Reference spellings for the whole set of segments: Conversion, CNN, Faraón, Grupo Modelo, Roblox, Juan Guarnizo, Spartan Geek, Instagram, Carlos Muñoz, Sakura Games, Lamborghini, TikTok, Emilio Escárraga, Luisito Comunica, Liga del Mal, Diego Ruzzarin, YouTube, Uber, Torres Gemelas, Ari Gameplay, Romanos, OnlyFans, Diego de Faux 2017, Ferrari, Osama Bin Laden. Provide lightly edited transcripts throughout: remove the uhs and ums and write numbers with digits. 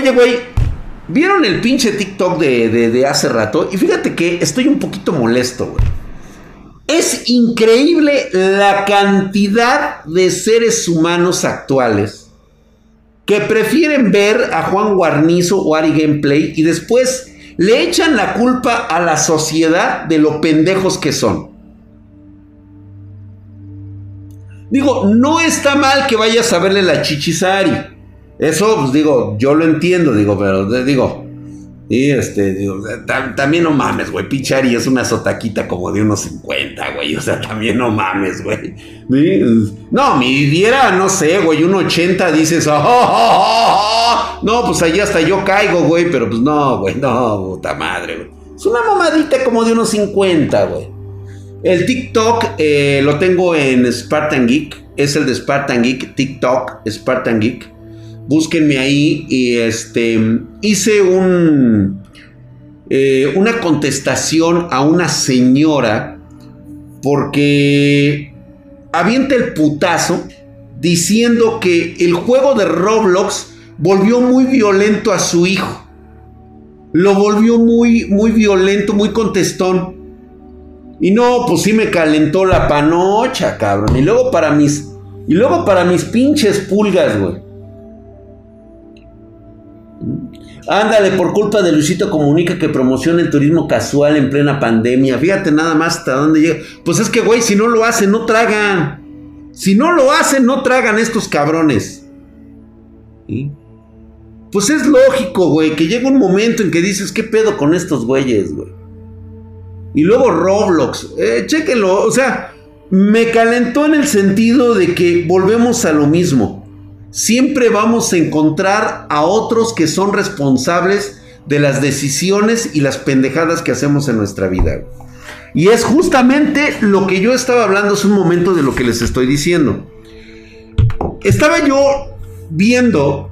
Oye, güey, ¿vieron el pinche TikTok de hace rato? Y fíjate que estoy un poquito molesto, güey. Es increíble la cantidad de seres humanos actuales que prefieren ver a Juan Guarnizo o Ari Gameplay y después le echan la culpa a la sociedad de lo pendejos que son. Digo, no está mal que vayas a verle la chichis a Ari. Eso, pues, digo, yo lo entiendo, digo, pero, digo, y digo, también no mames, güey, pinche Ari es una sotaquita como de unos 50, güey, o sea, también no mames, güey. No, mi diera, no sé, güey, un 80, dices, oh, oh, oh, no, pues ahí hasta yo caigo, güey, pero pues no, güey, no, puta madre, güey. Es una mamadita como de unos 50, güey. El TikTok lo tengo en Spartan Geek, es el de Spartan Geek, TikTok, Spartan Geek. Búsquenme ahí y hice una contestación a una señora porque avienta el putazo diciendo que el juego de Roblox volvió muy violento a su hijo. Lo volvió muy, muy violento, muy contestón. Y no, pues sí me calentó la panocha, cabrón. Y luego para mis, pinches pulgas, güey. Ándale, por culpa de Luisito Comunica que promociona el turismo casual en plena pandemia. Fíjate nada más hasta dónde llega. Pues es que, güey, si no lo hacen, no tragan. Si no lo hacen, no tragan estos cabrones. ¿Sí? Pues es lógico, güey, que llega un momento en que dices, ¿qué pedo con estos güeyes, güey? Y luego Roblox. Chéquenlo, o sea, me calentó en el sentido de que volvemos a lo mismo. Siempre vamos a encontrar a otros que son responsables de las decisiones y las pendejadas que hacemos en nuestra vida. Y es justamente lo que yo estaba hablando hace un momento de lo que les estoy diciendo. Estaba yo viendo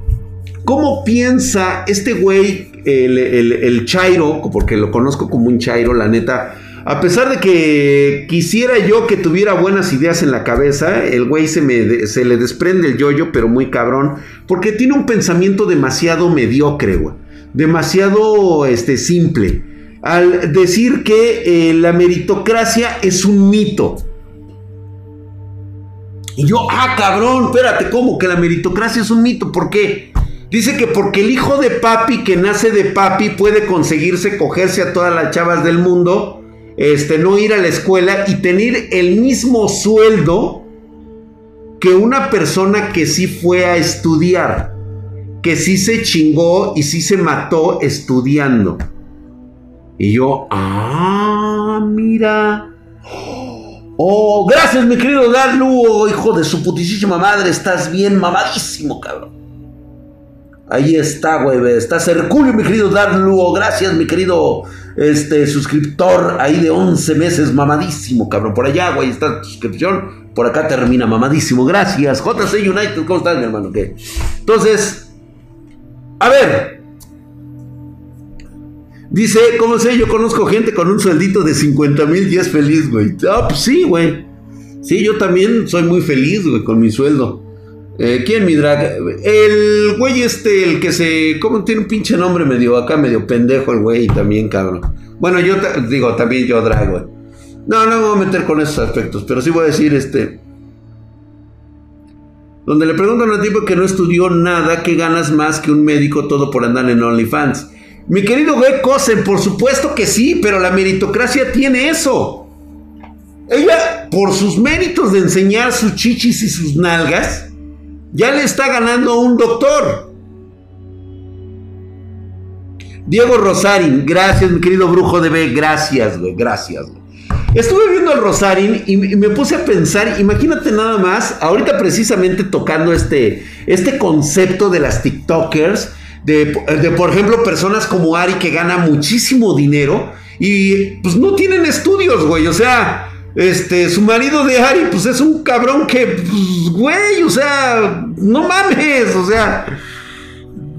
cómo piensa este güey, el chairo, porque lo conozco como un chairo, la neta. A pesar de que quisiera yo que tuviera buenas ideas en la cabeza, el güey se le desprende el yoyo, pero muy cabrón, porque tiene un pensamiento demasiado mediocre, güey, demasiado simple, al decir que la meritocracia es un mito. Y yo, cabrón, espérate, ¿cómo que la meritocracia es un mito? ¿Por qué? Dice que porque el hijo de papi que nace de papi puede conseguirse cogerse a todas las chavas del mundo, no ir a la escuela y tener el mismo sueldo que una persona que sí fue a estudiar, que sí se chingó y sí se mató estudiando. Y yo, mira. Oh, gracias, mi querido Darlu, hijo de su putísima madre, estás bien mamadísimo, cabrón. Ahí está, güey, está Herculio, mi querido Darlu, gracias, mi querido... suscriptor ahí de 11 meses, mamadísimo, cabrón. Por allá, güey, está tu suscripción. Por acá termina, mamadísimo. Gracias. JC United, ¿cómo estás, mi hermano? ¿Qué? Entonces, a ver. Dice, ¿cómo sé? Yo conozco gente con un sueldito de 50,000 y es feliz, güey. Pues sí, güey. Sí, yo también soy muy feliz, güey, con mi sueldo. ¿Quién, mi drag? El güey el que se... ¿Cómo tiene un pinche nombre medio acá? Medio pendejo el güey también, cabrón. Bueno, yo digo, también yo drag, güey. No, no me voy a meter con esos aspectos, pero sí voy a decir donde le preguntan al tipo que no estudió nada, ¿qué ganas más que un médico? Todo por andar en OnlyFans. Mi querido güey Cosen, por supuesto que sí, pero la meritocracia tiene eso. Ella, por sus méritos de enseñar sus chichis y sus nalgas... Ya le está ganando a un doctor. Diego Ruzzarin, gracias, mi querido brujo de B. Gracias, güey, gracias, güey. Estuve viendo al Ruzzarin y me puse a pensar, imagínate nada más, ahorita precisamente tocando este concepto de las TikTokers, de por ejemplo, personas como Ari que gana muchísimo dinero y pues no tienen estudios, güey, o sea... su marido de Ari, pues es un cabrón que, pues, güey, o sea, no mames, o sea,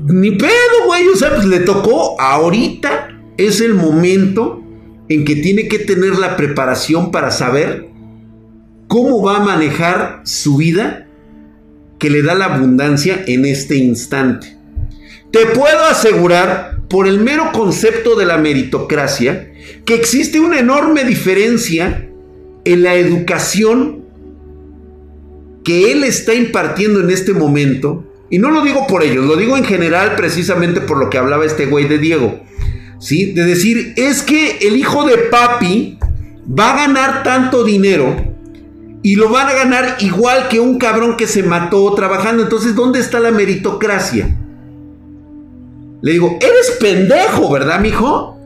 ni pedo, güey, o sea, pues le tocó, ahorita es el momento en que tiene que tener la preparación para saber cómo va a manejar su vida que le da la abundancia en este instante. Te puedo asegurar, por el mero concepto de la meritocracia, que existe una enorme diferencia en la educación que él está impartiendo en este momento. Y no lo digo por ellos, lo digo en general, precisamente por lo que hablaba este güey de Diego, ¿sí? De decir, es que el hijo de papi va a ganar tanto dinero y lo van a ganar igual que un cabrón que se mató trabajando. Entonces, ¿dónde está la meritocracia? Le digo, eres pendejo, ¿verdad, mijo?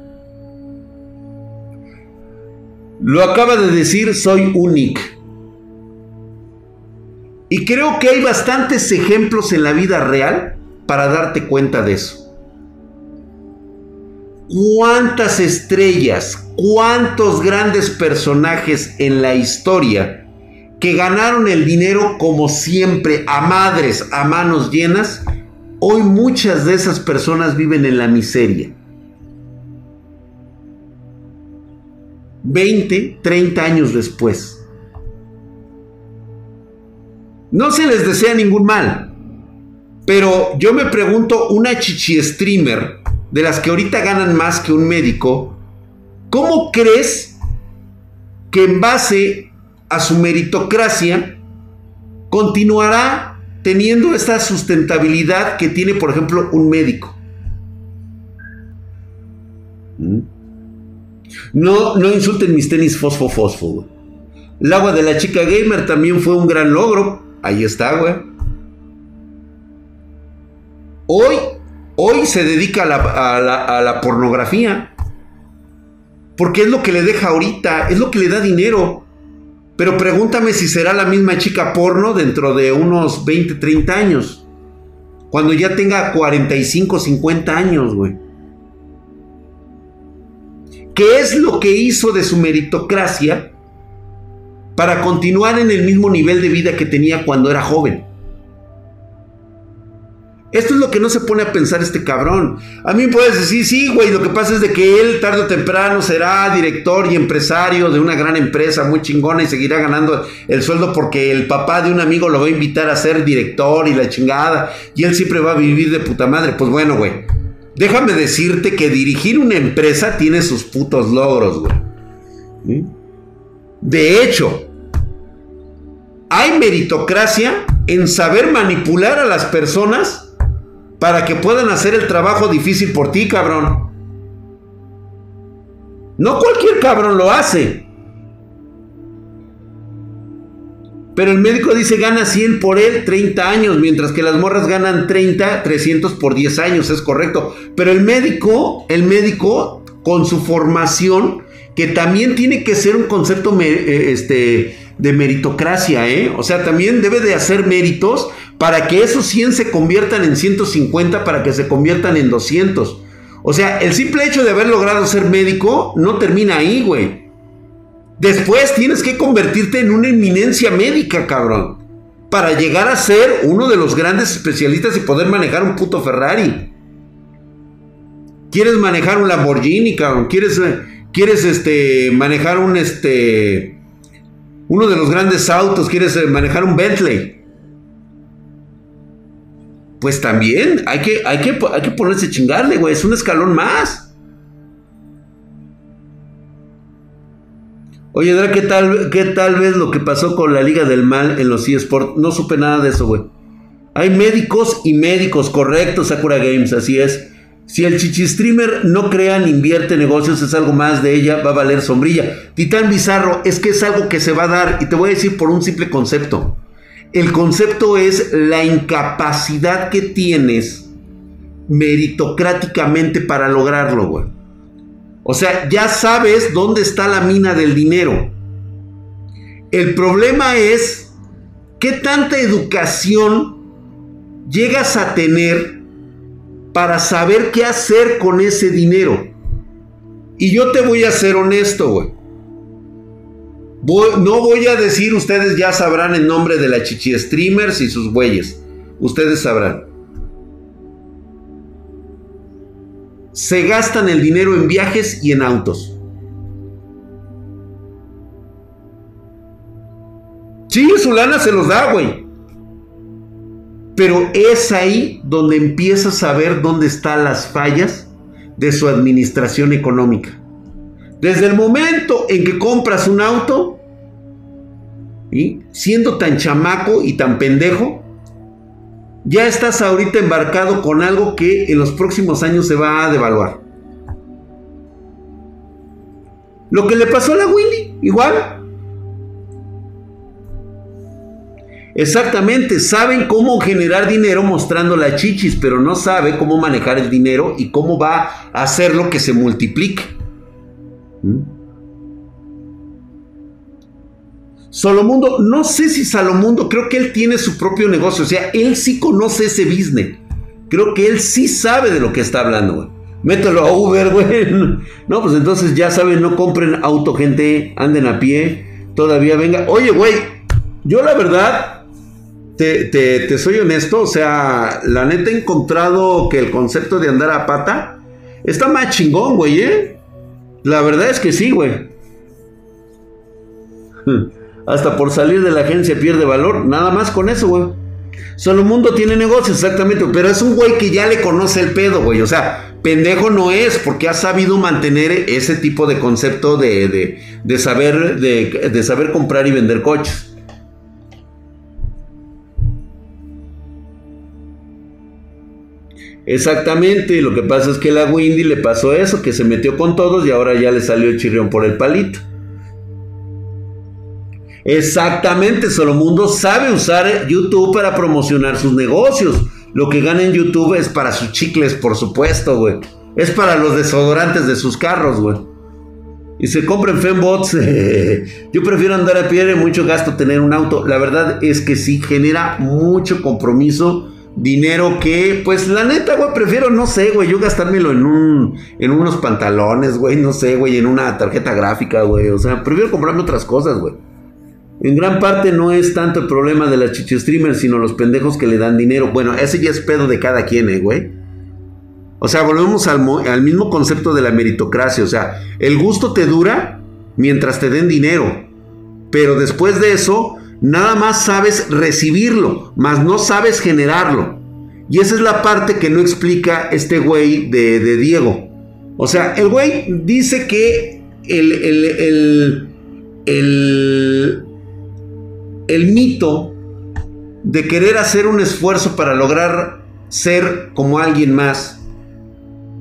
Lo acaba de decir, soy único. Y creo que hay bastantes ejemplos en la vida real para darte cuenta de eso. ¿Cuántas estrellas, cuántos grandes personajes en la historia que ganaron el dinero como siempre, a madres, a manos llenas? Hoy muchas de esas personas viven en la miseria. 20, 30 años después. No se les desea ningún mal, pero yo me pregunto, una chichi streamer, de las que ahorita ganan más que un médico, ¿cómo crees que en base a su meritocracia continuará teniendo esta sustentabilidad que tiene, por ejemplo, un médico? No, no insulten mis tenis fosfo, güey. El agua de la chica gamer también fue un gran logro. Ahí está, güey. Hoy se dedica a la pornografía, porque es lo que le deja ahorita, es lo que le da dinero. Pero pregúntame si será la misma chica porno dentro de unos 20, 30 años. Cuando ya tenga 45, 50 años, güey. ¿Qué es lo que hizo de su meritocracia para continuar en el mismo nivel de vida que tenía cuando era joven? Esto es lo que no se pone a pensar este cabrón. A mí puedes decir, sí, güey, lo que pasa es de que él tarde o temprano será director y empresario de una gran empresa muy chingona y seguirá ganando el sueldo porque el papá de un amigo lo va a invitar a ser director y la chingada, y él siempre va a vivir de puta madre. Pues bueno, güey, déjame decirte que dirigir una empresa tiene sus putos logros, güey. ¿Sí? De hecho, hay meritocracia en saber manipular a las personas para que puedan hacer el trabajo difícil por ti, cabrón. No cualquier cabrón lo hace. Pero el médico dice, gana 100 por él, 30 años. Mientras que las morras ganan 30, 300 por 10 años. Es correcto. Pero el médico con su formación, que también tiene que ser un concepto de meritocracia, ¿eh? O sea, también debe de hacer méritos para que esos 100 se conviertan en 150, para que se conviertan en 200. O sea, el simple hecho de haber logrado ser médico no termina ahí, güey. Después tienes que convertirte en una eminencia médica, cabrón, para llegar a ser uno de los grandes especialistas y poder manejar un puto Ferrari. ¿Quieres manejar un Lamborghini, cabrón? ¿Quieres manejar uno de los grandes autos? ¿Quieres manejar un Bentley? Pues también hay que ponerse a chingarle, güey. Es un escalón más. Oye, Dra, ¿qué tal vez lo que pasó con la Liga del Mal en los eSports? No supe nada de eso, güey. Hay médicos y médicos, correcto, Sakura Games, así es. Si el chichi streamer no crea ni invierte negocios, es algo más de ella, va a valer sombrilla. Titán Bizarro, es que es algo que se va a dar, y te voy a decir por un simple concepto. El concepto es la incapacidad que tienes meritocráticamente para lograrlo, güey. O sea, ya sabes dónde está la mina del dinero. El problema es qué tanta educación llegas a tener para saber qué hacer con ese dinero. Y yo te voy a ser honesto, güey. No voy a decir, ustedes ya sabrán el nombre de la chichi streamers y sus güeyes. Ustedes sabrán. Se gastan el dinero en viajes y en autos. Sí, su lana se los da, güey. Pero es ahí donde empiezas a ver dónde están las fallas de su administración económica. Desde el momento en que compras un auto, ¿sí?, siendo tan chamaco y tan pendejo, ya estás ahorita embarcado con algo que en los próximos años se va a devaluar. Lo que le pasó a la Winnie, igual. Exactamente, saben cómo generar dinero mostrando las chichis, pero no sabe cómo manejar el dinero y cómo va a hacerlo que se multiplique. Salomundo, no sé si Salomundo, creo que él tiene su propio negocio, o sea, él sí conoce ese business. Creo que él sí sabe de lo que está hablando, güey. Mételo a Uber, güey. No, pues entonces ya saben, no compren auto, gente, anden a pie, todavía venga. Oye, güey, yo la verdad... Te soy honesto, o sea, la neta he encontrado que el concepto de andar a pata está más chingón, güey, ¿eh? La verdad es que sí, güey. Hasta por salir de la agencia pierde valor, nada más con eso, güey. Solomundo tiene negocios, exactamente, pero es un güey que ya le conoce el pedo, güey, o sea, pendejo no es, porque ha sabido mantener ese tipo de concepto de saber comprar y vender coches. Exactamente, lo que pasa es que la Windy le pasó eso, que se metió con todos y ahora ya le salió el chirrión por el palito. Exactamente, Solomundo sabe usar YouTube para promocionar sus negocios. Lo que gana en YouTube es para sus chicles, por supuesto, güey. Es para los desodorantes de sus carros, güey. Y se compren Fembots. Yo prefiero andar a pie, mucho gasto tener un auto. La verdad es que sí, genera mucho compromiso. Dinero que, pues la neta, güey, prefiero, no sé, güey, yo gastármelo en unos pantalones, güey, no sé, güey, en una tarjeta gráfica, güey, o sea, prefiero comprarme otras cosas, güey. En gran parte no es tanto el problema de las chichi streamers, sino los pendejos que le dan dinero. Bueno, ese ya es pedo de cada quien, güey. O sea, volvemos al mismo concepto de la meritocracia, o sea, el gusto te dura mientras te den dinero, pero después de eso... Nada más sabes recibirlo, más no sabes generarlo. Y esa es la parte que no explica este güey de Diego. O sea, el güey dice que el mito de querer hacer un esfuerzo para lograr ser como alguien más.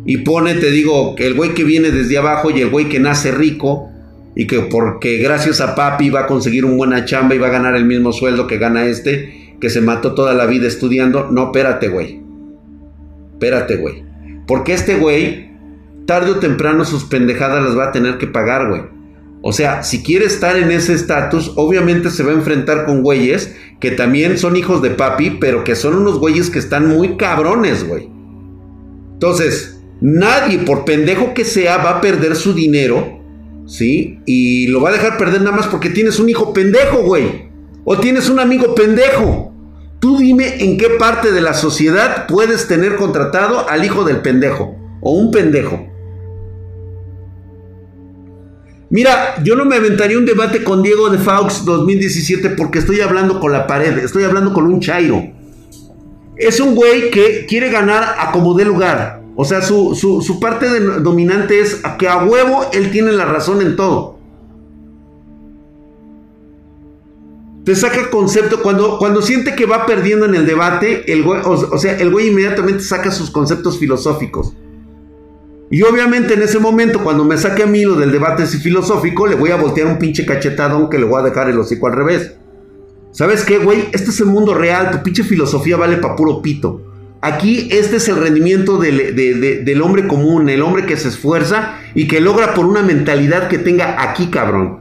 Y pone, te digo, el güey que viene desde abajo y el güey que nace rico. Y que porque gracias a papi va a conseguir una buena chamba y va a ganar el mismo sueldo que gana este, que se mató toda la vida estudiando. No, espérate, güey. Espérate, güey. Porque este güey, tarde o temprano sus pendejadas las va a tener que pagar, güey. O sea, si quiere estar en ese estatus, obviamente se va a enfrentar con güeyes que también son hijos de papi, pero que son unos güeyes que están muy cabrones, güey. Entonces, nadie, por pendejo que sea, va a perder su dinero... ¿Sí? Y lo va a dejar perder nada más porque tienes un hijo pendejo, güey. O tienes un amigo pendejo. Tú dime en qué parte de la sociedad puedes tener contratado al hijo del pendejo. O un pendejo. Mira, yo no me aventaría un debate con Diego de Faux 2017 porque estoy hablando con la pared. Estoy hablando con un chairo. Es un güey que quiere ganar a como dé lugar. O sea, su parte dominante es que a huevo él tiene la razón en todo. Te saca concepto. Cuando siente que va perdiendo en el debate, el güey, el güey inmediatamente saca sus conceptos filosóficos. Y obviamente en ese momento, cuando me saque a mí lo del debate filosófico, le voy a voltear un pinche cachetadón que le voy a dejar el hocico al revés. ¿Sabes qué, güey? Este es el mundo real. Tu pinche filosofía vale pa' puro pito. Aquí este es el rendimiento del hombre común, el hombre que se esfuerza y que logra por una mentalidad que tenga aquí, cabrón.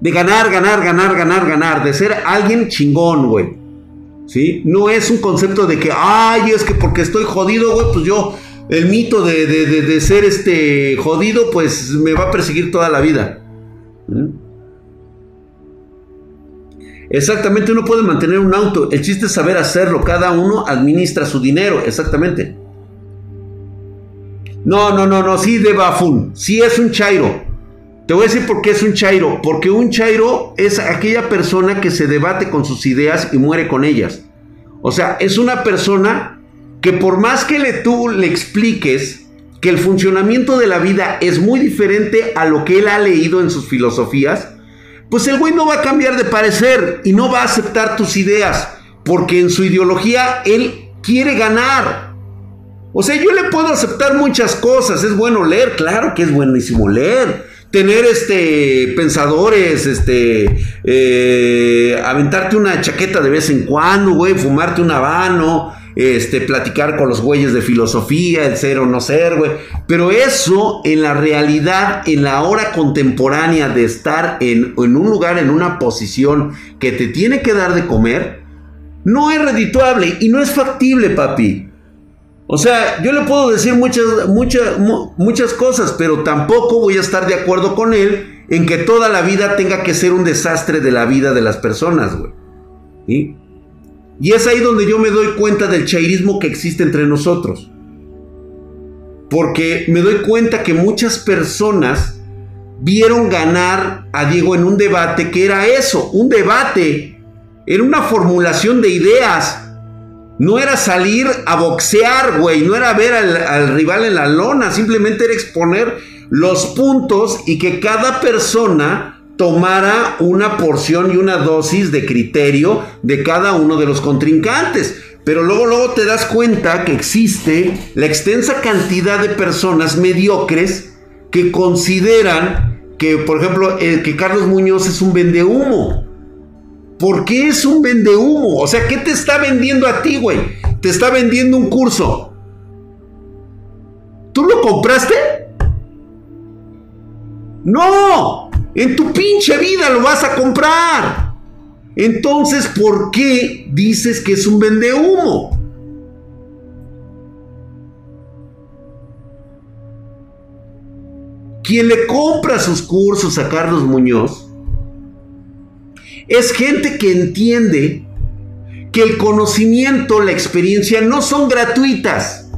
De ganar, ganar, ganar, ganar, ganar. De ser alguien chingón, güey. ¿Sí? No es un concepto de que, ay, es que porque estoy jodido, güey, pues yo, el mito de ser jodido, pues me va a perseguir toda la vida. ¿Mm? Exactamente, uno puede mantener un auto. El chiste es saber hacerlo. Cada uno administra su dinero. Exactamente. No. Sí, de Bafun. Sí es un chairo. Te voy a decir por qué es un chairo. Porque un chairo es aquella persona que se debate con sus ideas y muere con ellas. O sea, es una persona que por más que tú le expliques que el funcionamiento de la vida es muy diferente a lo que él ha leído en sus filosofías, pues el güey no va a cambiar de parecer y no va a aceptar tus ideas, porque en su ideología él quiere ganar. O sea, yo le puedo aceptar muchas cosas. Es bueno leer, claro que es buenísimo leer, tener pensadores, aventarte una chaqueta de vez en cuando, güey, fumarte un habano, platicar con los güeyes de filosofía, el ser o no ser, güey. Pero eso en la realidad, en la hora contemporánea de estar en un lugar, en una posición que te tiene que dar de comer, no es redituable y no es factible, papi. O sea, yo le puedo decir muchas cosas, pero tampoco voy a estar de acuerdo con él en que toda la vida tenga que ser un desastre de la vida de las personas, güey. ¿Sí? Y es ahí donde yo me doy cuenta del chairismo que existe entre nosotros. Porque me doy cuenta que muchas personas vieron ganar a Diego en un debate que era eso, un debate, era una formulación de ideas. No era salir a boxear, güey, no era ver al rival en la lona, simplemente era exponer los puntos y que cada persona tomara una porción y una dosis de criterio de cada uno de los contrincantes. Pero luego te das cuenta que existe la extensa cantidad de personas mediocres que consideran que, por ejemplo, que Carlos Muñoz es un vendehumo. ¿Por qué es un vendehumo? O sea, ¿qué te está vendiendo a ti, güey? Te está vendiendo un curso. ¿Tú lo compraste? ¡No! En tu pinche vida lo vas a comprar. Entonces, ¿por qué dices que es un vendehumo? Quien le compra sus cursos a Carlos Muñoz es gente que entiende que el conocimiento, la experiencia no son gratuitas.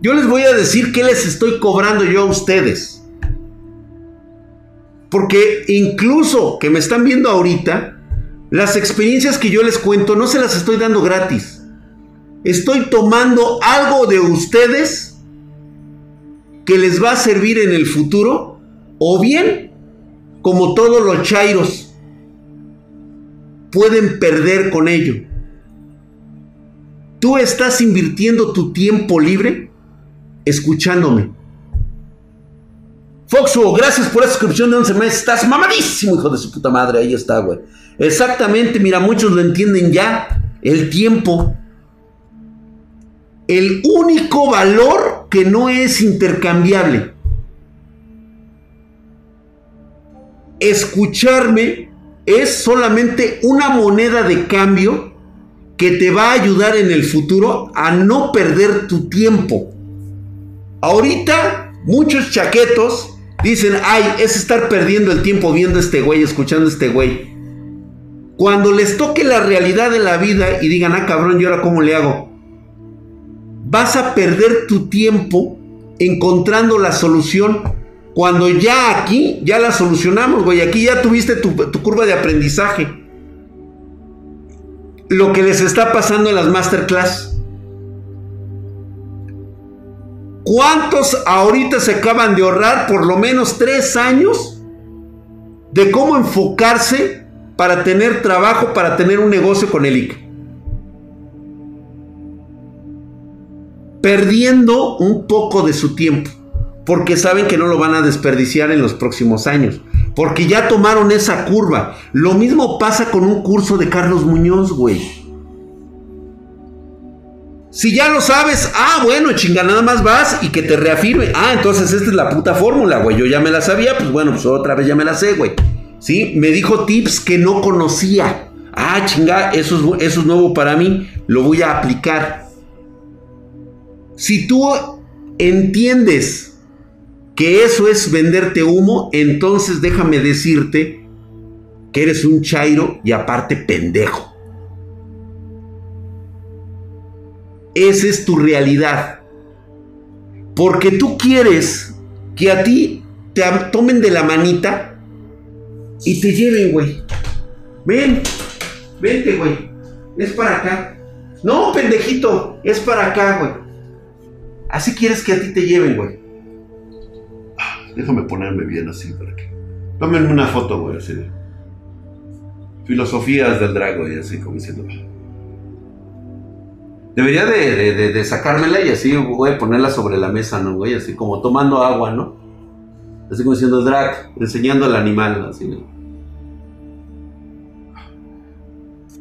Yo les voy a decir qué les estoy cobrando yo a ustedes. Porque incluso que me están viendo ahorita, las experiencias que yo les cuento no se las estoy dando gratis. Estoy tomando algo de ustedes que les va a servir en el futuro, o bien, como todos los chairos, pueden perder con ello. Tú estás invirtiendo tu tiempo libre escuchándome. Foxo, gracias por esa suscripción de 11 meses. Estás mamadísimo, hijo de su puta madre. Ahí está, güey. Exactamente, mira, muchos lo entienden ya. El tiempo. El único valor que no es intercambiable. Escucharme es solamente una moneda de cambio que te va a ayudar en el futuro a no perder tu tiempo. Ahorita muchos chaquetos dicen, ay, es estar perdiendo el tiempo viendo este güey, escuchando a este güey. Cuando les toque la realidad de la vida y digan, ah, cabrón, ¿y ahora cómo le hago? Vas a perder tu tiempo encontrando la solución, cuando ya aquí, ya la solucionamos, güey. Aquí ya tuviste tu curva de aprendizaje. Lo que les está pasando en las masterclass. ¿Cuántos ahorita se acaban de ahorrar por lo menos 3 años de cómo enfocarse para tener trabajo, para tener un negocio con el ICA? Perdiendo un poco de su tiempo, porque saben que no lo van a desperdiciar en los próximos años, porque ya tomaron esa curva. Lo mismo pasa con un curso de Carlos Muñoz, güey. Si ya lo sabes, ah, bueno, chinga, nada más vas y que te reafirme. Ah, entonces esta es la puta fórmula, güey. Yo ya me la sabía, pues bueno, pues otra vez ya me la sé, güey. ¿Sí? Me dijo tips que no conocía. Ah, chinga, eso es nuevo para mí. Lo voy a aplicar. Si tú entiendes que eso es venderte humo, entonces déjame decirte que eres un chairo y aparte pendejo. Esa es tu realidad. Porque tú quieres que a ti te tomen de la manita y te lleven, güey. Ven, vente, güey. Es para acá. No, pendejito, es para acá, güey. Así quieres que a ti te lleven, güey. Déjame ponerme bien así para que... Tómenme una foto, güey, así de... Filosofías del Drago y así, como diciendo... Debería de sacármela y así, güey, ponerla sobre la mesa, ¿no, güey? Así como tomando agua, ¿no? Así como diciendo Drag, enseñando al animal, así, güey.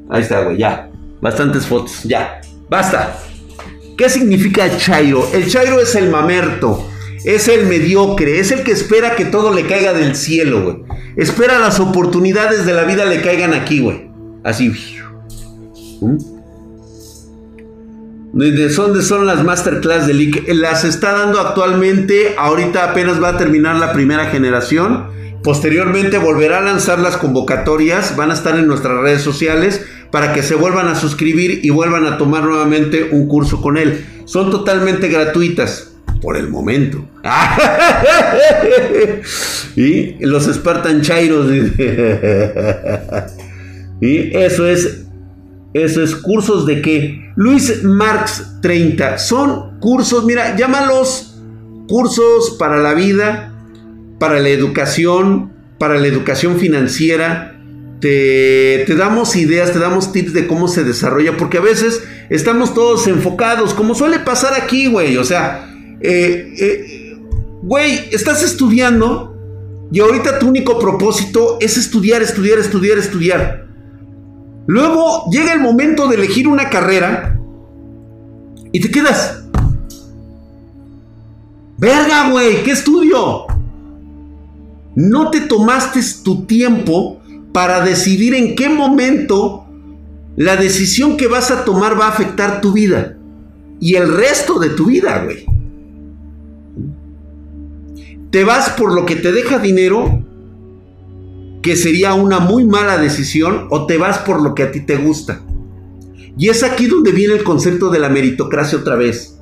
Ahí está, güey, ya. Bastantes fotos, ya. ¡Basta! ¿Qué significa chairo? El chairo es el mamerto. Es el mediocre, es el que espera que todo le caiga del cielo, güey. Espera las oportunidades de la vida le caigan aquí, güey. Así. ¿Dónde son las masterclass de Lick? Las está dando actualmente. Ahorita apenas va a terminar la primera generación. Posteriormente volverá a lanzar las convocatorias. Van a estar en nuestras redes sociales para que se vuelvan a suscribir y vuelvan a tomar nuevamente un curso con él. Son totalmente gratuitas. Por el momento. Y los Spartan Chairos. Y eso es cursos de qué. Luis Marx 30. Son cursos, mira, llámalos cursos para la vida, para la educación financiera. Te damos ideas, te damos tips de cómo se desarrolla, porque a veces estamos todos enfocados, como suele pasar aquí, güey, o sea, güey, estás estudiando y ahorita tu único propósito es estudiar. Luego llega el momento de elegir una carrera y te quedas. Verga, güey, ¿qué estudio? No te tomaste tu tiempo para decidir en qué momento la decisión que vas a tomar va a afectar tu vida y el resto de tu vida, güey. Te vas por lo que te deja dinero, que sería una muy mala decisión, o te vas por lo que a ti te gusta. Y es aquí donde viene el concepto de la meritocracia otra vez.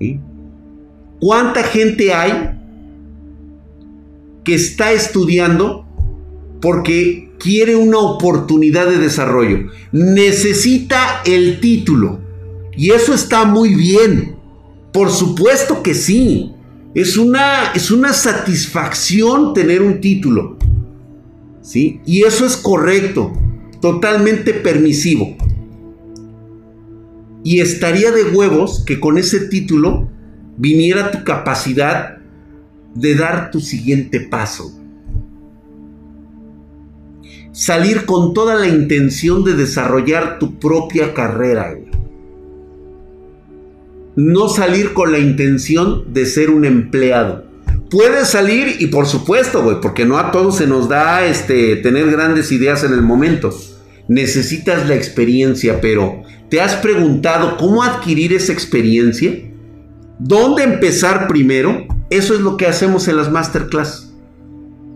¿Sí? ¿Cuánta gente hay que está estudiando porque quiere una oportunidad de desarrollo? Necesita el título. Y eso está muy bien. Por supuesto que sí. Es una satisfacción tener un título, ¿sí? Y eso es correcto, totalmente permisivo. Y estaría de huevos que con ese título viniera tu capacidad de dar tu siguiente paso. Salir con toda la intención de desarrollar tu propia carrera, güey. No salir con la intención de ser un empleado. Puedes salir y por supuesto, güey, porque no a todos se nos da tener grandes ideas en el momento. Necesitas la experiencia, pero ¿te has preguntado cómo adquirir esa experiencia? ¿Dónde empezar primero? Eso es lo que hacemos en las masterclass.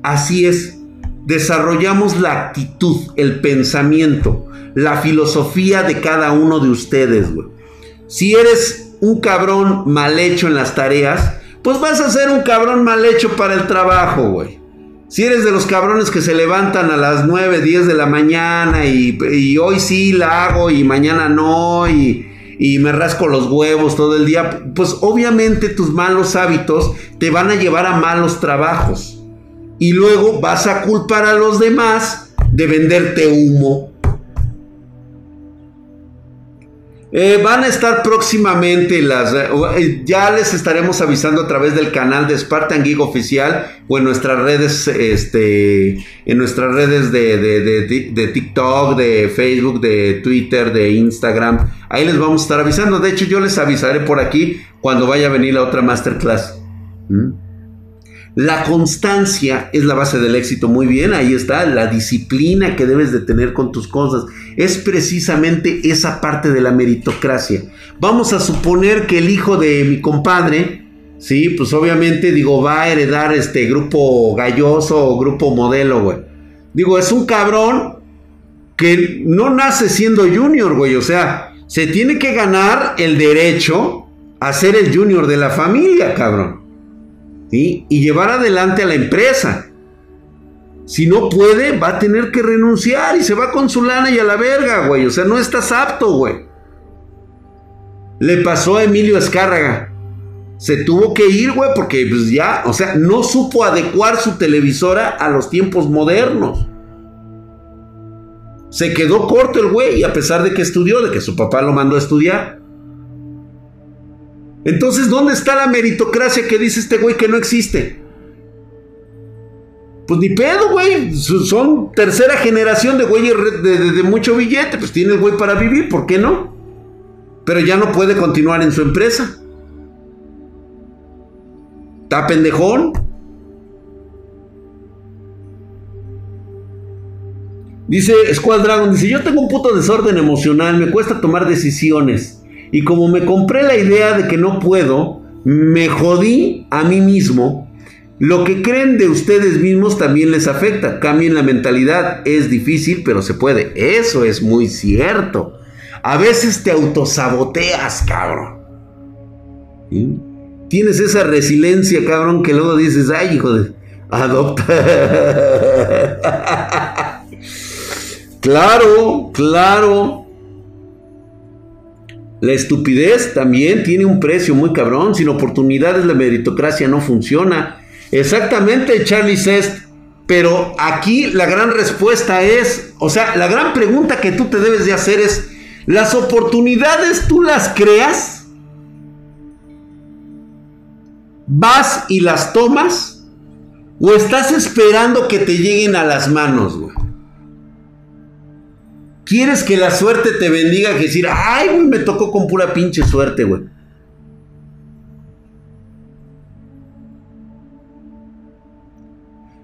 Así es. Desarrollamos la actitud, el pensamiento, la filosofía de cada uno de ustedes, güey. Si eres un cabrón mal hecho en las tareas, pues vas a ser un cabrón mal hecho para el trabajo, güey. Si eres de los cabrones que se levantan a las 9, 10 de la mañana y hoy sí la hago y mañana no y me rasco los huevos todo el día, pues obviamente tus malos hábitos te van a llevar a malos trabajos. Y luego vas a culpar a los demás de venderte humo. Van a estar próximamente las... ya les estaremos avisando a través del canal de Spartan Geek Oficial o en nuestras redes, de TikTok, de Facebook, de Twitter, de Instagram. Ahí les vamos a estar avisando. De hecho, yo les avisaré por aquí cuando vaya a venir la otra masterclass. La constancia es la base del éxito. Muy bien, ahí está la disciplina que debes de tener con tus cosas. Es precisamente esa parte de la meritocracia. Vamos a suponer que el hijo de mi compadre, sí, pues obviamente, digo, va a heredar este Grupo Galloso o Grupo Modelo, güey. Digo, es un cabrón que no nace siendo junior, güey. O sea, se tiene que ganar el derecho a ser el junior de la familia, cabrón. ¿Sí? Y llevar adelante a la empresa. Si no puede, va a tener que renunciar y se va con su lana y a la verga, güey. O sea, no estás apto, güey. Le pasó a Emilio Escárraga. Se tuvo que ir, güey, porque pues ya, o sea, no supo adecuar su televisora a los tiempos modernos. Se quedó corto el güey, a pesar de que estudió, de que su papá lo mandó a estudiar. Entonces, ¿dónde está la meritocracia que dice este güey que no existe? Pues ni pedo, güey. Son tercera generación de güeyes de mucho billete. Pues tiene el güey para vivir, ¿por qué no? Pero ya no puede continuar en su empresa. ¿Está pendejón? Dice Squad Dragon, dice, yo tengo un puto desorden emocional, me cuesta tomar decisiones. Y como me compré la idea de que no puedo, me jodí a mí mismo. Lo que creen de ustedes mismos también les afecta. Cambien la mentalidad, es difícil, pero se puede. Eso es muy cierto. A veces te autosaboteas, cabrón. ¿Sí? Tienes esa resiliencia, cabrón, que luego dices, ay, hijo de... Adopta. Claro, claro. La estupidez también tiene un precio muy cabrón. Sin oportunidades la meritocracia no funciona. Exactamente, Charlie Cest. Pero aquí la gran respuesta es... O sea, la gran pregunta que tú te debes de hacer es... ¿Las oportunidades tú las creas? ¿Vas y las tomas? ¿O estás esperando que te lleguen a las manos, güey? ¿Quieres que la suerte te bendiga? Que decir, ay, güey, me tocó con pura pinche suerte, güey.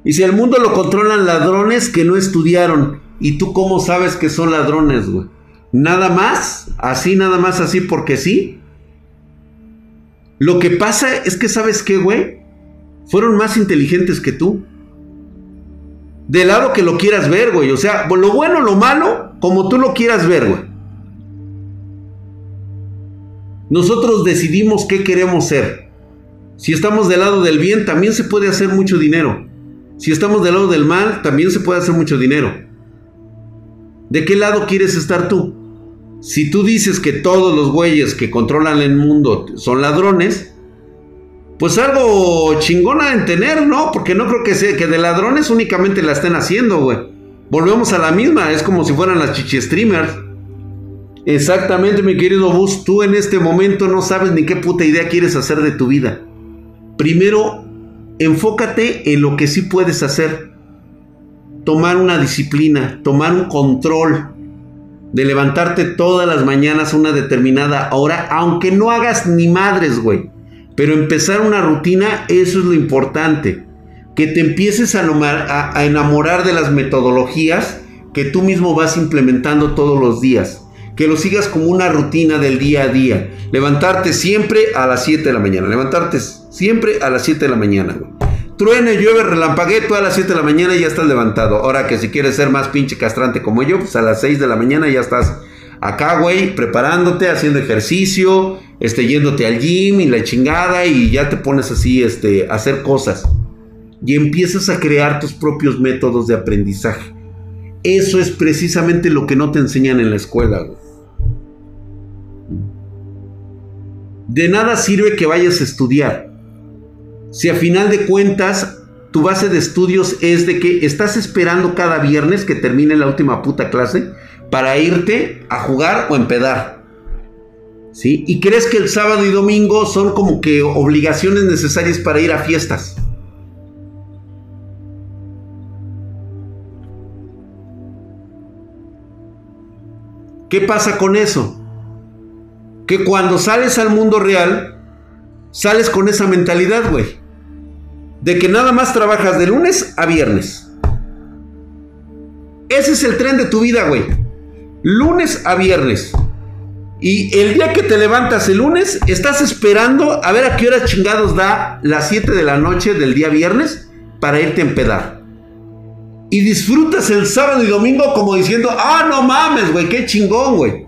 Y si el mundo lo controlan ladrones que no estudiaron. ¿Y tú cómo sabes que son ladrones, güey? Nada más así porque sí. Lo que pasa es que, ¿sabes qué, güey? Fueron más inteligentes que tú. Del lado que lo quieras ver, güey. O sea, lo bueno, lo malo, como tú lo quieras ver, güey. Nosotros decidimos qué queremos ser. Si estamos del lado del bien, también se puede hacer mucho dinero. Si estamos del lado del mal, también se puede hacer mucho dinero. ¿De qué lado quieres estar tú? Si tú dices que todos los güeyes que controlan el mundo son ladrones, pues algo chingona en tener, ¿no? Porque no creo que sea que de ladrones únicamente la estén haciendo, güey. Volvemos a la misma, es como si fueran las chichi streamers. Exactamente, mi querido Bus, tú en este momento no sabes ni qué puta idea quieres hacer de tu vida. Primero, enfócate en lo que sí puedes hacer. Tomar una disciplina, tomar un control de levantarte todas las mañanas a una determinada hora, aunque no hagas ni madres, güey. Pero empezar una rutina, eso es lo importante. Que te empieces a enamorar de las metodologías que tú mismo vas implementando todos los días. Que lo sigas como una rutina del día a día. Levantarte siempre a las 7 de la mañana. Levantarte siempre a las 7 de la mañana, güey. Truene, llueve, relampagué, tú a las 7 de la mañana ya estás levantado. Ahora que si quieres ser más pinche castrante como yo, pues a las 6 de la mañana ya estás acá, güey, preparándote, haciendo ejercicio, yéndote al gym y la chingada, y ya te pones así, a hacer cosas. Y empiezas a crear tus propios métodos de aprendizaje. Eso es precisamente lo que no te enseñan en la escuela, güey. De nada sirve que vayas a estudiar. Si a final de cuentas tu base de estudios es de que estás esperando cada viernes que termine la última puta clase para irte a jugar o empedar, ¿sí? Y crees que el sábado y domingo son como que obligaciones necesarias para ir a fiestas. ¿Qué pasa con eso? Que cuando sales al mundo real sales con esa mentalidad, güey, de que nada más trabajas de lunes a viernes. Ese es el tren de tu vida, güey. Lunes a viernes. Y el día que te levantas el lunes, estás esperando a ver a qué hora chingados da las 7 de la noche del día viernes para irte a empedar. Y disfrutas el sábado y domingo como diciendo, ah, no mames, güey, qué chingón, güey.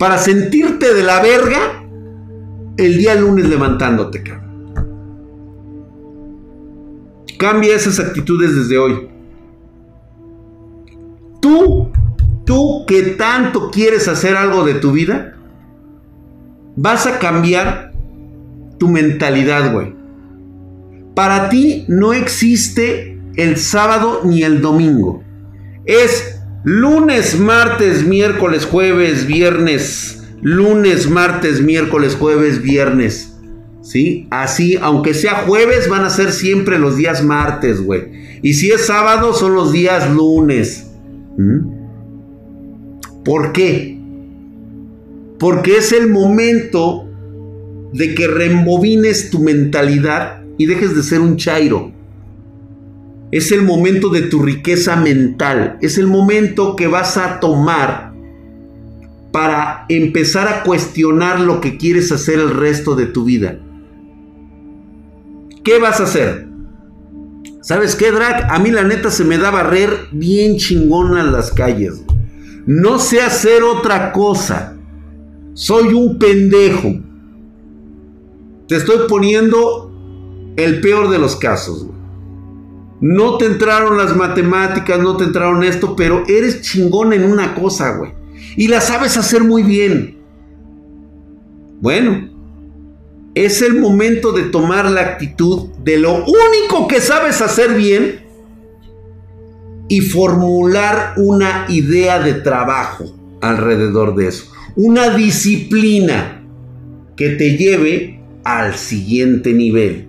Para sentirte de la verga el día lunes levantándote, cabrón. Cambia esas actitudes desde hoy. Tú que tanto quieres hacer algo de tu vida, vas a cambiar tu mentalidad, güey. Para ti no existe el sábado ni el domingo. Es lunes, martes, miércoles, jueves, viernes. Lunes, martes, miércoles, jueves, viernes. ¿Sí? Así, aunque sea jueves, van a ser siempre los días martes, güey. Y si es sábado, son los días lunes. ¿Por qué? Porque es el momento de que reembobines tu mentalidad y dejes de ser un chairo. Es el momento de tu riqueza mental. Es el momento que vas a tomar para empezar a cuestionar lo que quieres hacer el resto de tu vida. ¿Qué vas a hacer? ¿Sabes qué, Drag? A mí la neta se me da barrer bien chingona en las calles. No sé hacer otra cosa. Soy un pendejo. Te estoy poniendo el peor de los casos, güey. No te entraron las matemáticas, no te entraron esto, pero eres chingón en una cosa, güey. Y la sabes hacer muy bien. Bueno. Es el momento de tomar la actitud de lo único que sabes hacer bien y formular una idea de trabajo alrededor de eso. Una disciplina que te lleve al siguiente nivel.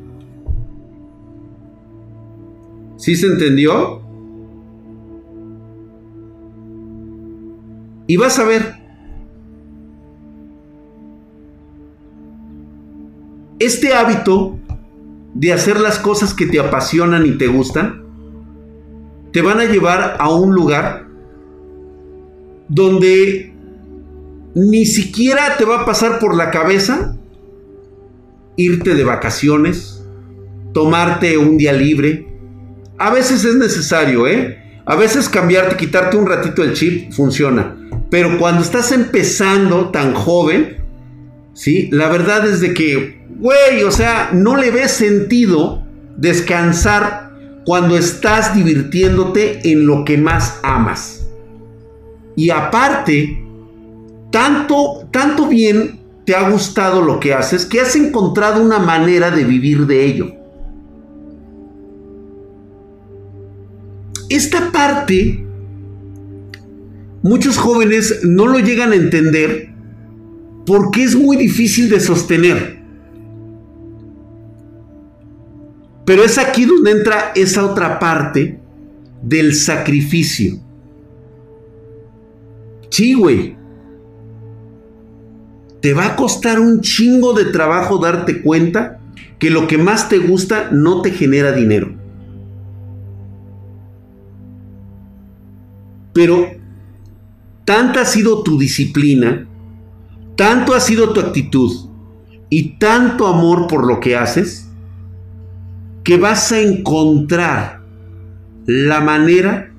¿Sí se entendió? Y vas a ver. Este hábito de hacer las cosas que te apasionan y te gustan te van a llevar a un lugar donde ni siquiera te va a pasar por la cabeza irte de vacaciones, tomarte un día libre. A veces es necesario, a veces cambiarte, quitarte un ratito el chip funciona. Pero cuando estás empezando tan joven, ¿sí? La verdad es de que, güey, o sea, no le ves sentido descansar cuando estás divirtiéndote en lo que más amas. Y aparte, tanto bien te ha gustado lo que haces que has encontrado una manera de vivir de ello. Esta parte, muchos jóvenes no lo llegan a entender porque es muy difícil de sostener. Pero es aquí donde entra esa otra parte del sacrificio. Sí, güey. Te va a costar un chingo de trabajo darte cuenta que lo que más te gusta no te genera dinero. Pero tanta ha sido tu disciplina, tanto ha sido tu actitud y tanto amor por lo que haces, que vas a encontrar la manera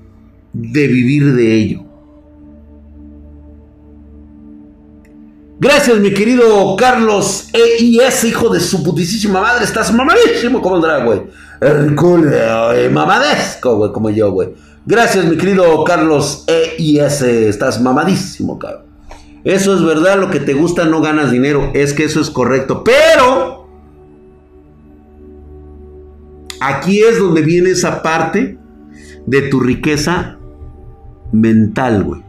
de vivir de ello. Gracias, mi querido Carlos EIS, hijo de su putísima madre. Estás mamadísimo como el drag, güey. Hercule, mamadesco, güey, como yo, güey. Gracias, mi querido Carlos EIS. Estás mamadísimo, cabrón. Eso es verdad, lo que te gusta no ganas dinero, es que eso es correcto, pero aquí es donde viene esa parte de tu riqueza mental, güey,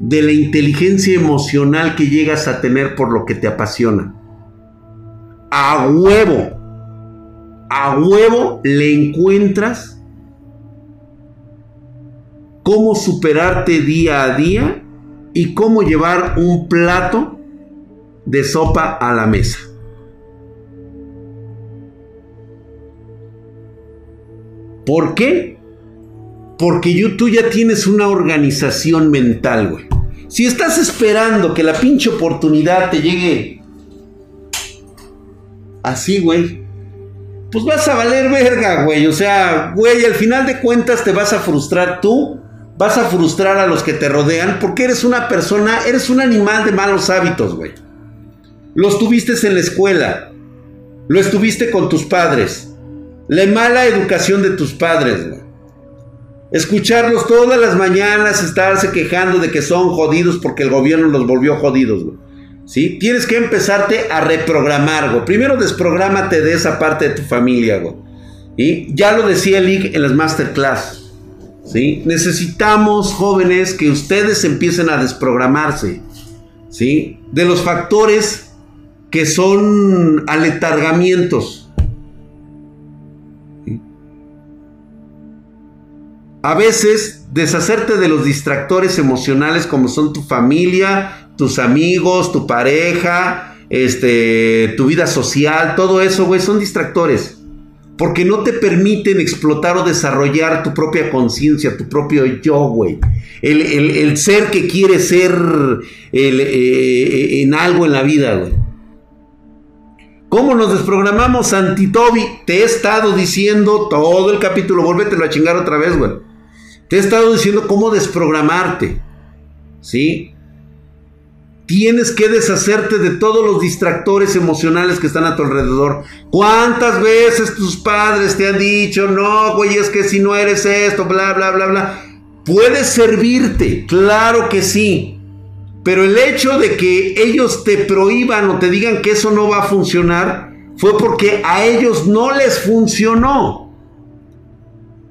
de la inteligencia emocional que llegas a tener por lo que te apasiona. A huevo le encuentras cómo superarte día a día y cómo llevar un plato de sopa a la mesa. ¿Por qué? Porque tú ya tienes una organización mental, güey. Si estás esperando que la pinche oportunidad te llegue así, güey, pues vas a valer verga, güey. O sea, güey, al final de cuentas te vas a frustrar tú. Vas a frustrar a los que te rodean porque eres una persona, eres un animal de malos hábitos, güey. Los tuviste en la escuela, lo estuviste con tus padres, La mala educación de tus padres, güey. Escucharlos todas las mañanas, estarse quejando de que son jodidos porque el gobierno los volvió jodidos, güey. ¿Sí? Tienes que empezarte a reprogramar, güey. Primero desprográmate de esa parte de tu familia, güey. ¿Sí? Ya lo decía el IC en las masterclass. ¿Sí? Necesitamos, jóvenes, que ustedes empiecen a desprogramarse, ¿sí? De los factores que son aletargamientos. A veces, deshacerte de los distractores emocionales como son tu familia, tus amigos, tu pareja, tu vida social, todo eso, güey, son distractores. Porque no te permiten explotar o desarrollar tu propia conciencia, tu propio yo, güey. El ser que quiere ser en algo en la vida, güey. ¿Cómo nos desprogramamos, Santitobi? Te he estado diciendo todo el capítulo, vuélvetelo a chingar otra vez, güey. Te he estado diciendo cómo desprogramarte, ¿sí? Tienes que deshacerte de todos los distractores emocionales que están a tu alrededor. ¿Cuántas veces tus padres te han dicho, no, güey, es que si no eres esto, bla, bla, bla, bla? Puede servirte, claro que sí. Pero el hecho de que ellos te prohíban o te digan que eso no va a funcionar, fue porque a ellos no les funcionó.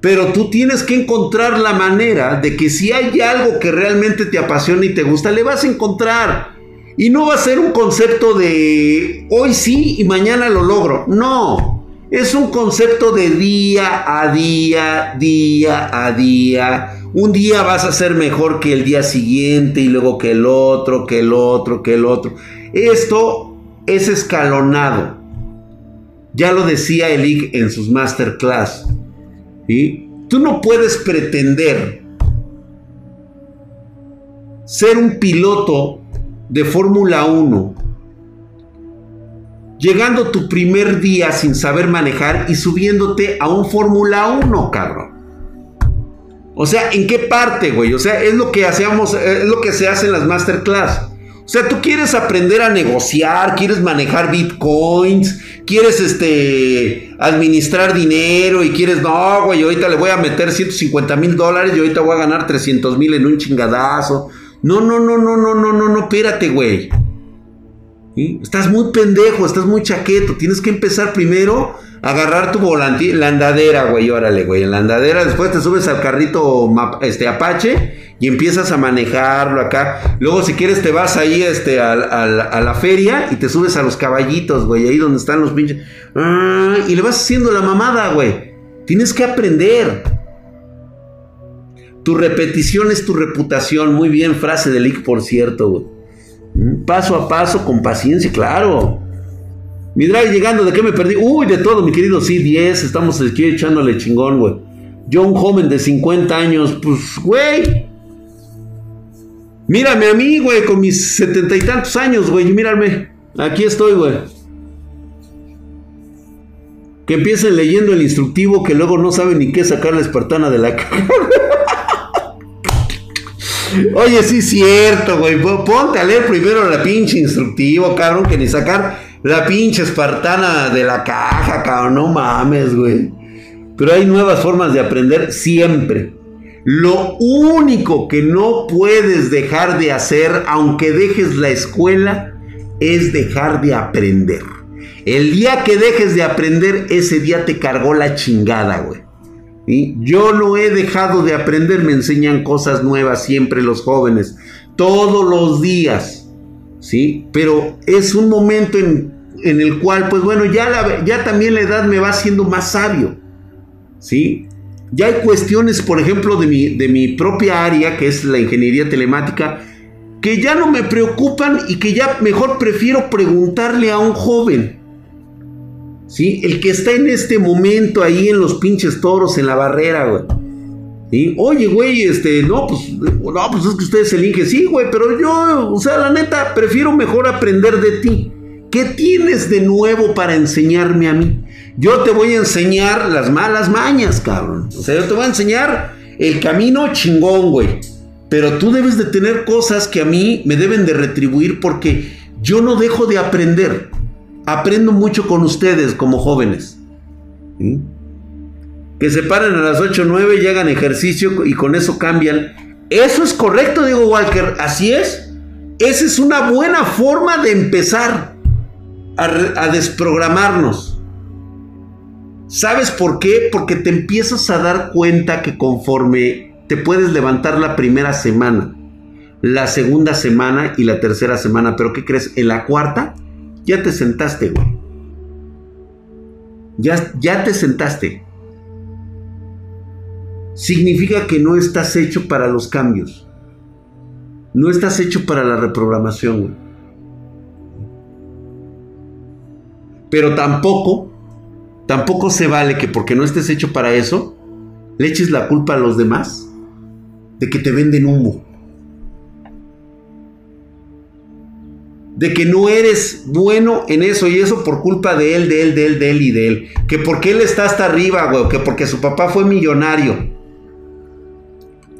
Pero tú tienes que encontrar la manera de que si hay algo que realmente te apasiona y te gusta, le vas a encontrar. Y no va a ser un concepto de hoy sí y mañana lo logro. No, es un concepto de día a día, día a día. Un día vas a ser mejor que el día siguiente y luego que el otro, que el otro, que el otro. Esto es escalonado. Ya lo decía el IC en sus masterclass. ¿Sí? Tú no puedes pretender ser un piloto de Fórmula 1 llegando tu primer día sin saber manejar y subiéndote a un Fórmula 1, cabrón. O sea, ¿en qué parte, güey? O sea, es lo que hacíamos, es lo que se hace en las masterclass. O sea, tú quieres aprender a negociar, quieres manejar bitcoins, quieres administrar dinero y quieres, no, güey, ahorita le voy a meter $150,000 y ahorita voy a ganar $300,000 en un chingadazo. No, espérate, güey. ¿Sí? Estás muy pendejo, estás muy chaqueto. Tienes que empezar primero a agarrar tu volante, la andadera, güey, órale, güey, en la andadera. Después te subes al carrito Apache y empiezas a manejarlo acá. Luego, si quieres, te vas ahí a la feria y te subes a los caballitos, güey, ahí donde están los pinches. Y le vas haciendo la mamada, güey. Tienes que aprender. Tu repetición es tu reputación. Muy bien, frase de Lick, por cierto, güey. Paso a paso, con paciencia, claro. Mi drive llegando, ¿de qué me perdí? Uy, de todo, mi querido, sí, 10, estamos aquí echándole chingón, güey. Yo, un joven de 50 años, pues, güey. Mírame a mí, güey, con mis 70 y tantos años, güey, mírame. Aquí estoy, güey. Que empiecen leyendo el instructivo, que luego no saben ni qué sacar la espartana de la caja. Oye, sí, cierto, güey. Ponte a leer primero la pinche instructivo, cabrón, que ni sacar la pinche espartana de la caja, cabrón, no mames, güey. Pero hay nuevas formas de aprender siempre. Lo único que no puedes dejar de hacer, aunque dejes la escuela, es dejar de aprender. El día que dejes de aprender, ese día te cargó la chingada, güey. ¿Sí? Yo no he dejado de aprender, me enseñan cosas nuevas siempre los jóvenes, todos los días. Sí, pero es un momento en el cual, pues bueno, ya también la edad me va haciendo más sabio, ¿sí? Ya hay cuestiones, por ejemplo, de mi propia área, que es la ingeniería telemática, que ya no me preocupan y que ya mejor prefiero preguntarle a un joven, ¿sí? El que está en este momento ahí en los pinches toros, en la barrera, güey. ¿Sí? Oye, güey, no, pues es que usted es el Inge. Sí, güey, pero yo, o sea, la neta, prefiero mejor aprender de ti. ¿Qué tienes de nuevo para enseñarme a mí? Yo te voy a enseñar las malas mañas, cabrón. O sea, yo te voy a enseñar el camino chingón, güey. Pero tú debes de tener cosas que a mí me deben de retribuir, porque yo no dejo de aprender. Aprendo mucho con ustedes como jóvenes. ¿Sí? que se paran a las 8 o 9 y hagan ejercicio y con eso cambian. Eso es correcto, Diego Walker, así es. Esa es una buena forma de empezar a desprogramarnos. ¿Sabes por qué? Porque te empiezas a dar cuenta que conforme te puedes levantar la primera semana, la segunda semana y la tercera semana, pero ¿qué crees? En la cuarta ya te sentaste, güey. Ya te sentaste. Significa que no estás hecho para los cambios. No estás hecho para la reprogramación, güey. Pero tampoco se vale que porque no estés hecho para eso, le eches la culpa a los demás de que te venden humo. De que no eres bueno en eso, y eso por culpa de él. Que porque él está hasta arriba, güey, que porque su papá fue millonario.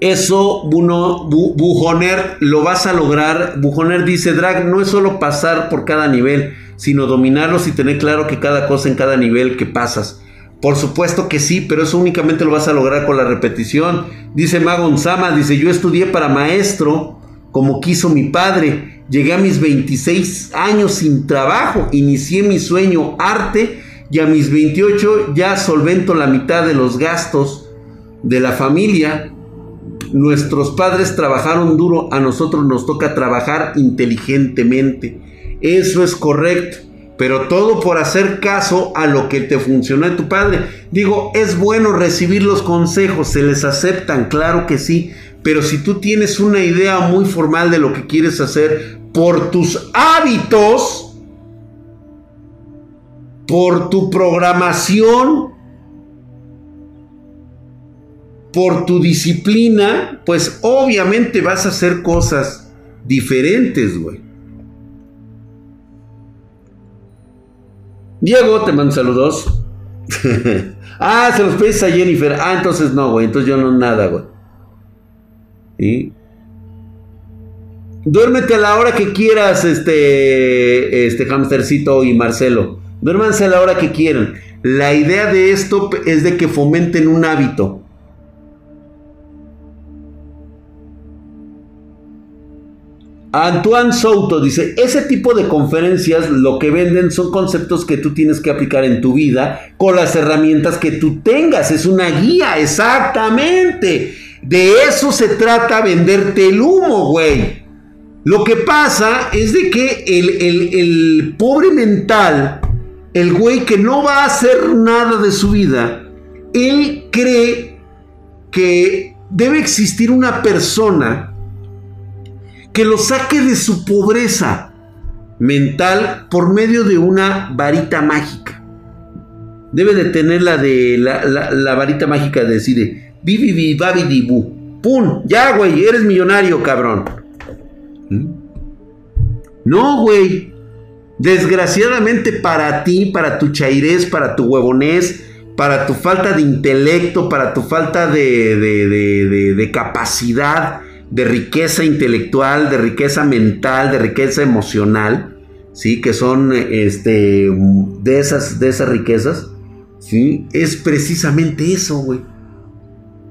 Eso, Bujoner, lo vas a lograr. Bujoner dice, drag no es solo pasar por cada nivel, sino dominarlos y tener claro que cada cosa en cada nivel que pasas. Por supuesto que sí, pero eso únicamente lo vas a lograr con la repetición. Dice Magon Sama, dice, yo estudié para maestro como quiso mi padre. Llegué a mis 26 años sin trabajo, inicié mi sueño arte y a mis 28 ya solvento la mitad de los gastos de la familia. Nuestros padres trabajaron duro, a nosotros nos toca trabajar inteligentemente. Eso es correcto, pero todo por hacer caso a lo que te funcionó de tu padre. Digo, es bueno recibir los consejos, se les aceptan, claro que sí, pero si tú tienes una idea muy formal de lo que quieres hacer, por tus hábitos, por tu programación, por tu disciplina, pues obviamente vas a hacer cosas diferentes, güey. Diego, te mando saludos. Ah, se los pedís a Jennifer. Ah, entonces no, güey. Entonces yo no nada, güey. ¿Sí? Duérmete a la hora que quieras, este hamstercito y Marcelo. Duérmanse a la hora que quieran. La idea de esto es de que fomenten un hábito. Antoine Souto dice, ese tipo de conferencias lo que venden son conceptos que tú tienes que aplicar en tu vida con las herramientas que tú tengas, es una guía, exactamente, de eso se trata, venderte el humo, güey. Lo que pasa es de que el pobre mental, el güey que no va a hacer nada de su vida, él cree que debe existir una persona que lo saque de su pobreza mental por medio de una varita mágica. Debe de tener la varita mágica de decir, bibi babidi bu, pum, ya güey, eres millonario, cabrón. No, güey. Desgraciadamente para ti, para tu chairés, para tu huevonés, para tu falta de intelecto, para tu falta de capacidad, de riqueza intelectual, de riqueza mental, de riqueza emocional, ¿sí? Que son de esas riquezas, ¿sí? Es precisamente eso, güey.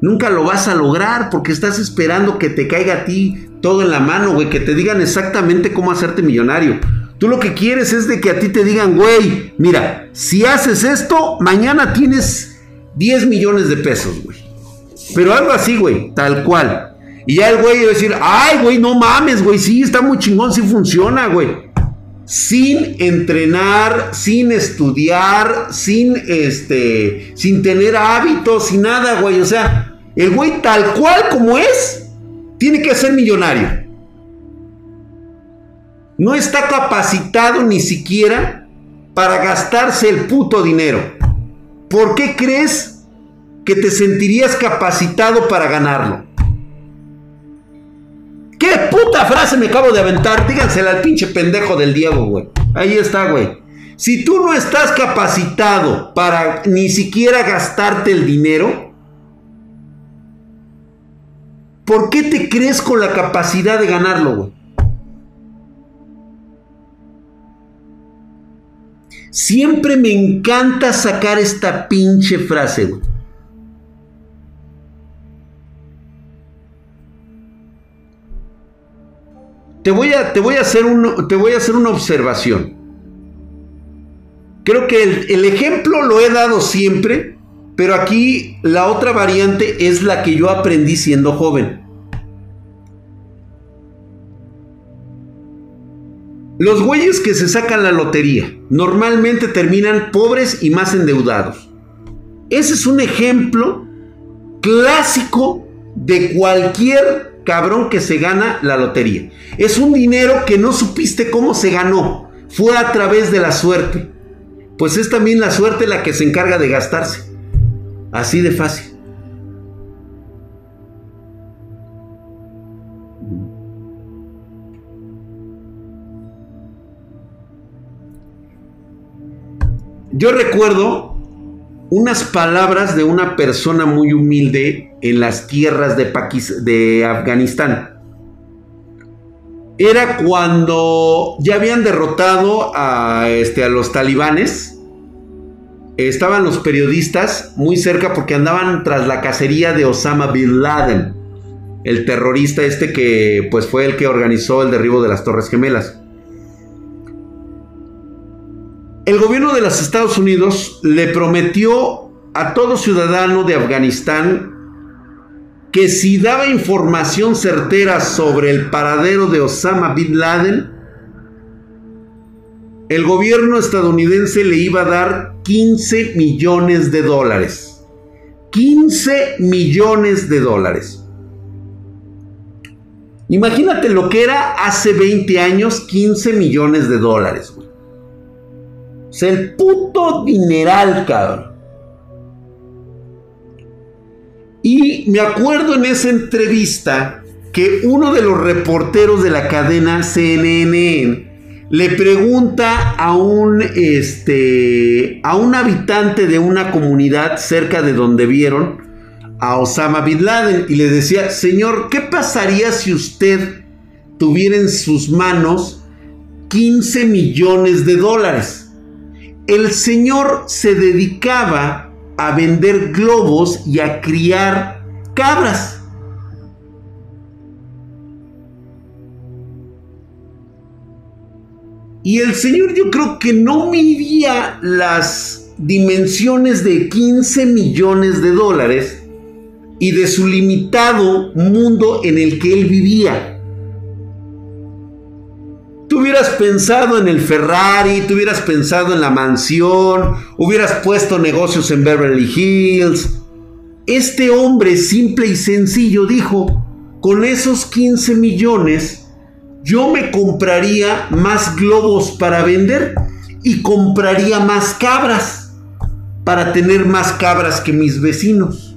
Nunca lo vas a lograr porque estás esperando que te caiga a ti todo en la mano, güey, que te digan exactamente cómo hacerte millonario. Tú lo que quieres es de que a ti te digan, güey, mira, si haces esto, mañana tienes 10 millones de pesos, güey. Pero algo así, güey, tal cual. Y ya el güey va a decir, ay, güey, no mames, güey, sí, está muy chingón, sí funciona, güey. Sin entrenar, sin estudiar, sin tener hábitos, sin nada, güey. O sea, el güey tal cual como es, tiene que ser millonario. No está capacitado ni siquiera para gastarse el puto dinero. ¿Por qué crees que te sentirías capacitado para ganarlo? ¡Qué puta frase me acabo de aventar! Dígansela al pinche pendejo del Diego, güey. Ahí está, güey. Si tú no estás capacitado para ni siquiera gastarte el dinero, ¿por qué te crees con la capacidad de ganarlo, güey? Siempre me encanta sacar esta pinche frase, güey. Te voy a hacer una observación. Creo que el ejemplo lo he dado siempre, pero aquí la otra variante es la que yo aprendí siendo joven. Los güeyes que se sacan la lotería normalmente terminan pobres y más endeudados. Ese es un ejemplo clásico de cualquier cabrón que se gana la lotería. Es un dinero que no supiste cómo se ganó. Fue a través de la suerte. Pues es también la suerte la que se encarga de gastarse. Así de fácil. Yo recuerdo unas palabras de una persona muy humilde en las tierras de Afganistán. Era cuando ya habían derrotado a los talibanes. Estaban los periodistas muy cerca porque andaban tras la cacería de Osama Bin Laden, el terrorista que pues fue el que organizó el derribo de las Torres Gemelas. El gobierno de los Estados Unidos le prometió a todo ciudadano de Afganistán que si daba información certera sobre el paradero de Osama Bin Laden, el gobierno estadounidense le iba a dar $15 millones. $15 millones. Imagínate lo que era hace 20 años, $15 millones, güey. O sea, el puto dineral, cabrón. Y me acuerdo en esa entrevista que uno de los reporteros de la cadena CNN le pregunta a un habitante de una comunidad cerca de donde vieron a Osama Bin Laden y le decía: señor, ¿qué pasaría si usted tuviera en sus manos $15 millones? El señor se dedicaba a vender globos y a criar cabras. Y el señor, yo creo que no medía las dimensiones de $15 millones y de su limitado mundo en el que él vivía. Tú hubieras pensado en el Ferrari, tú hubieras pensado en la mansión, hubieras puesto negocios en Beverly Hills. Este hombre simple y sencillo dijo: con esos $15 millones yo me compraría más globos para vender y compraría más cabras para tener más cabras que mis vecinos.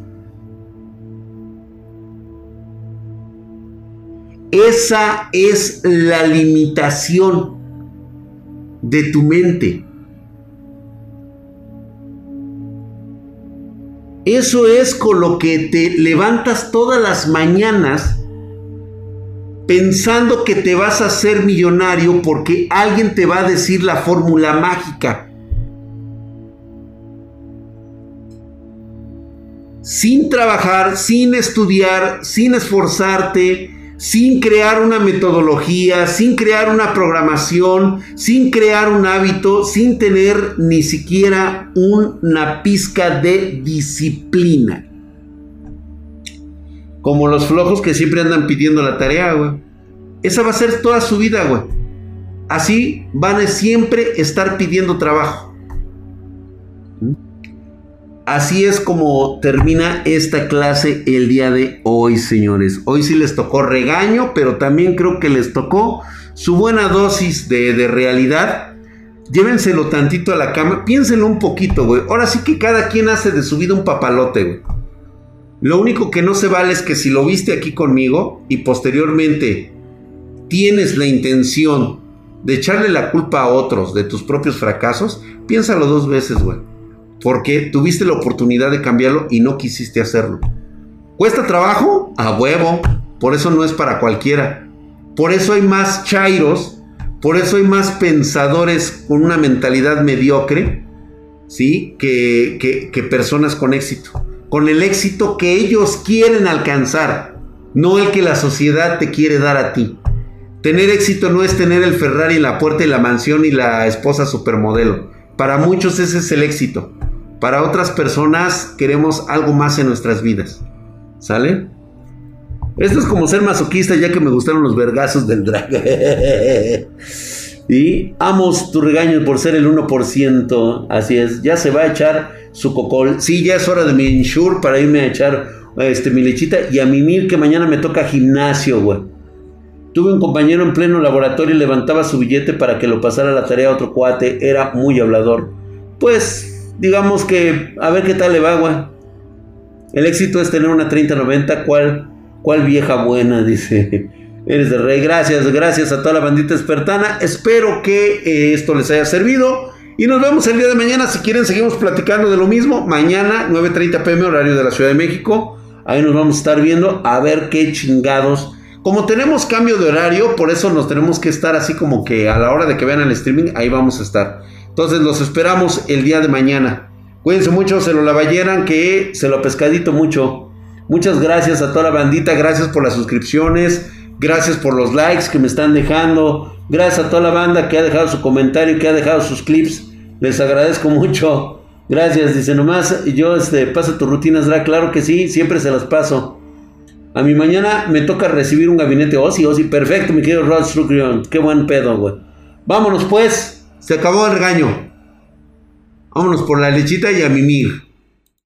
Esa es la limitación de tu mente. Eso es con lo que te levantas todas las mañanas pensando que te vas a hacer millonario porque alguien te va a decir la fórmula mágica. Sin trabajar, sin estudiar, sin esforzarte, sin crear una metodología, sin crear una programación, sin crear un hábito, sin tener ni siquiera una pizca de disciplina. Como los flojos que siempre andan pidiendo la tarea, güey. Esa va a ser toda su vida, güey. Así van a siempre estar pidiendo trabajo. Así es como termina esta clase el día de hoy, señores. Hoy sí les tocó regaño, pero también creo que les tocó su buena dosis de realidad. Llévenselo tantito a la cama, piénsenlo un poquito, güey. Ahora sí que cada quien hace de su vida un papalote, güey. Lo único que no se vale es que si lo viste aquí conmigo y posteriormente tienes la intención de echarle la culpa a otros de tus propios fracasos, piénsalo dos veces, güey. Porque tuviste la oportunidad de cambiarlo y no quisiste hacerlo. ¿Cuesta trabajo? A huevo. Por eso no es para cualquiera. Por eso hay más chairos. Por eso hay más pensadores con una mentalidad mediocre, ¿sí? Que personas con éxito. Con el éxito que ellos quieren alcanzar. No el que la sociedad te quiere dar a ti. Tener éxito no es tener el Ferrari, la puerta y la mansión y la esposa supermodelo. Para muchos ese es el éxito. Para otras personas queremos algo más en nuestras vidas. ¿Sale? Esto es como ser masoquista, ya que me gustaron los vergazos del drag. Y amo tu regaño por ser el 1%. Así es, ya se va a echar su cocol. Sí, ya es hora de mi insure para irme a echar mi lechita y a mimir, que mañana me toca gimnasio, güey. Tuve un compañero en pleno laboratorio y levantaba su billete para que lo pasara la tarea a otro cuate. Era muy hablador. Pues, digamos que a ver qué tal le va, güey. El éxito es tener una 30-90, ¿Cuál vieja buena? Dice. Eres de rey. Gracias, gracias a toda la bandita expertana. Espero que esto les haya servido. Y nos vemos el día de mañana. Si quieren, seguimos platicando de lo mismo. Mañana, 9:30 p.m. horario de la Ciudad de México. Ahí nos vamos a estar viendo. A ver qué chingados. Como tenemos cambio de horario, por eso nos tenemos que estar así como que a la hora de que vean el streaming, ahí vamos a estar. Entonces los esperamos el día de mañana. Cuídense mucho, se lo lavayeran, que se lo pescadito mucho. Muchas gracias a toda la bandita, gracias por las suscripciones, gracias por los likes que me están dejando, gracias a toda la banda que ha dejado su comentario, que ha dejado sus clips, les agradezco mucho, gracias. Dice nomás, yo paso tus rutinas, claro que sí, siempre se las paso. A mí mañana me toca recibir un gabinete, sí, perfecto, mi querido Rod Struclion, qué buen pedo, güey. Vámonos pues, se acabó el regaño, vámonos por la lechita y a mimir.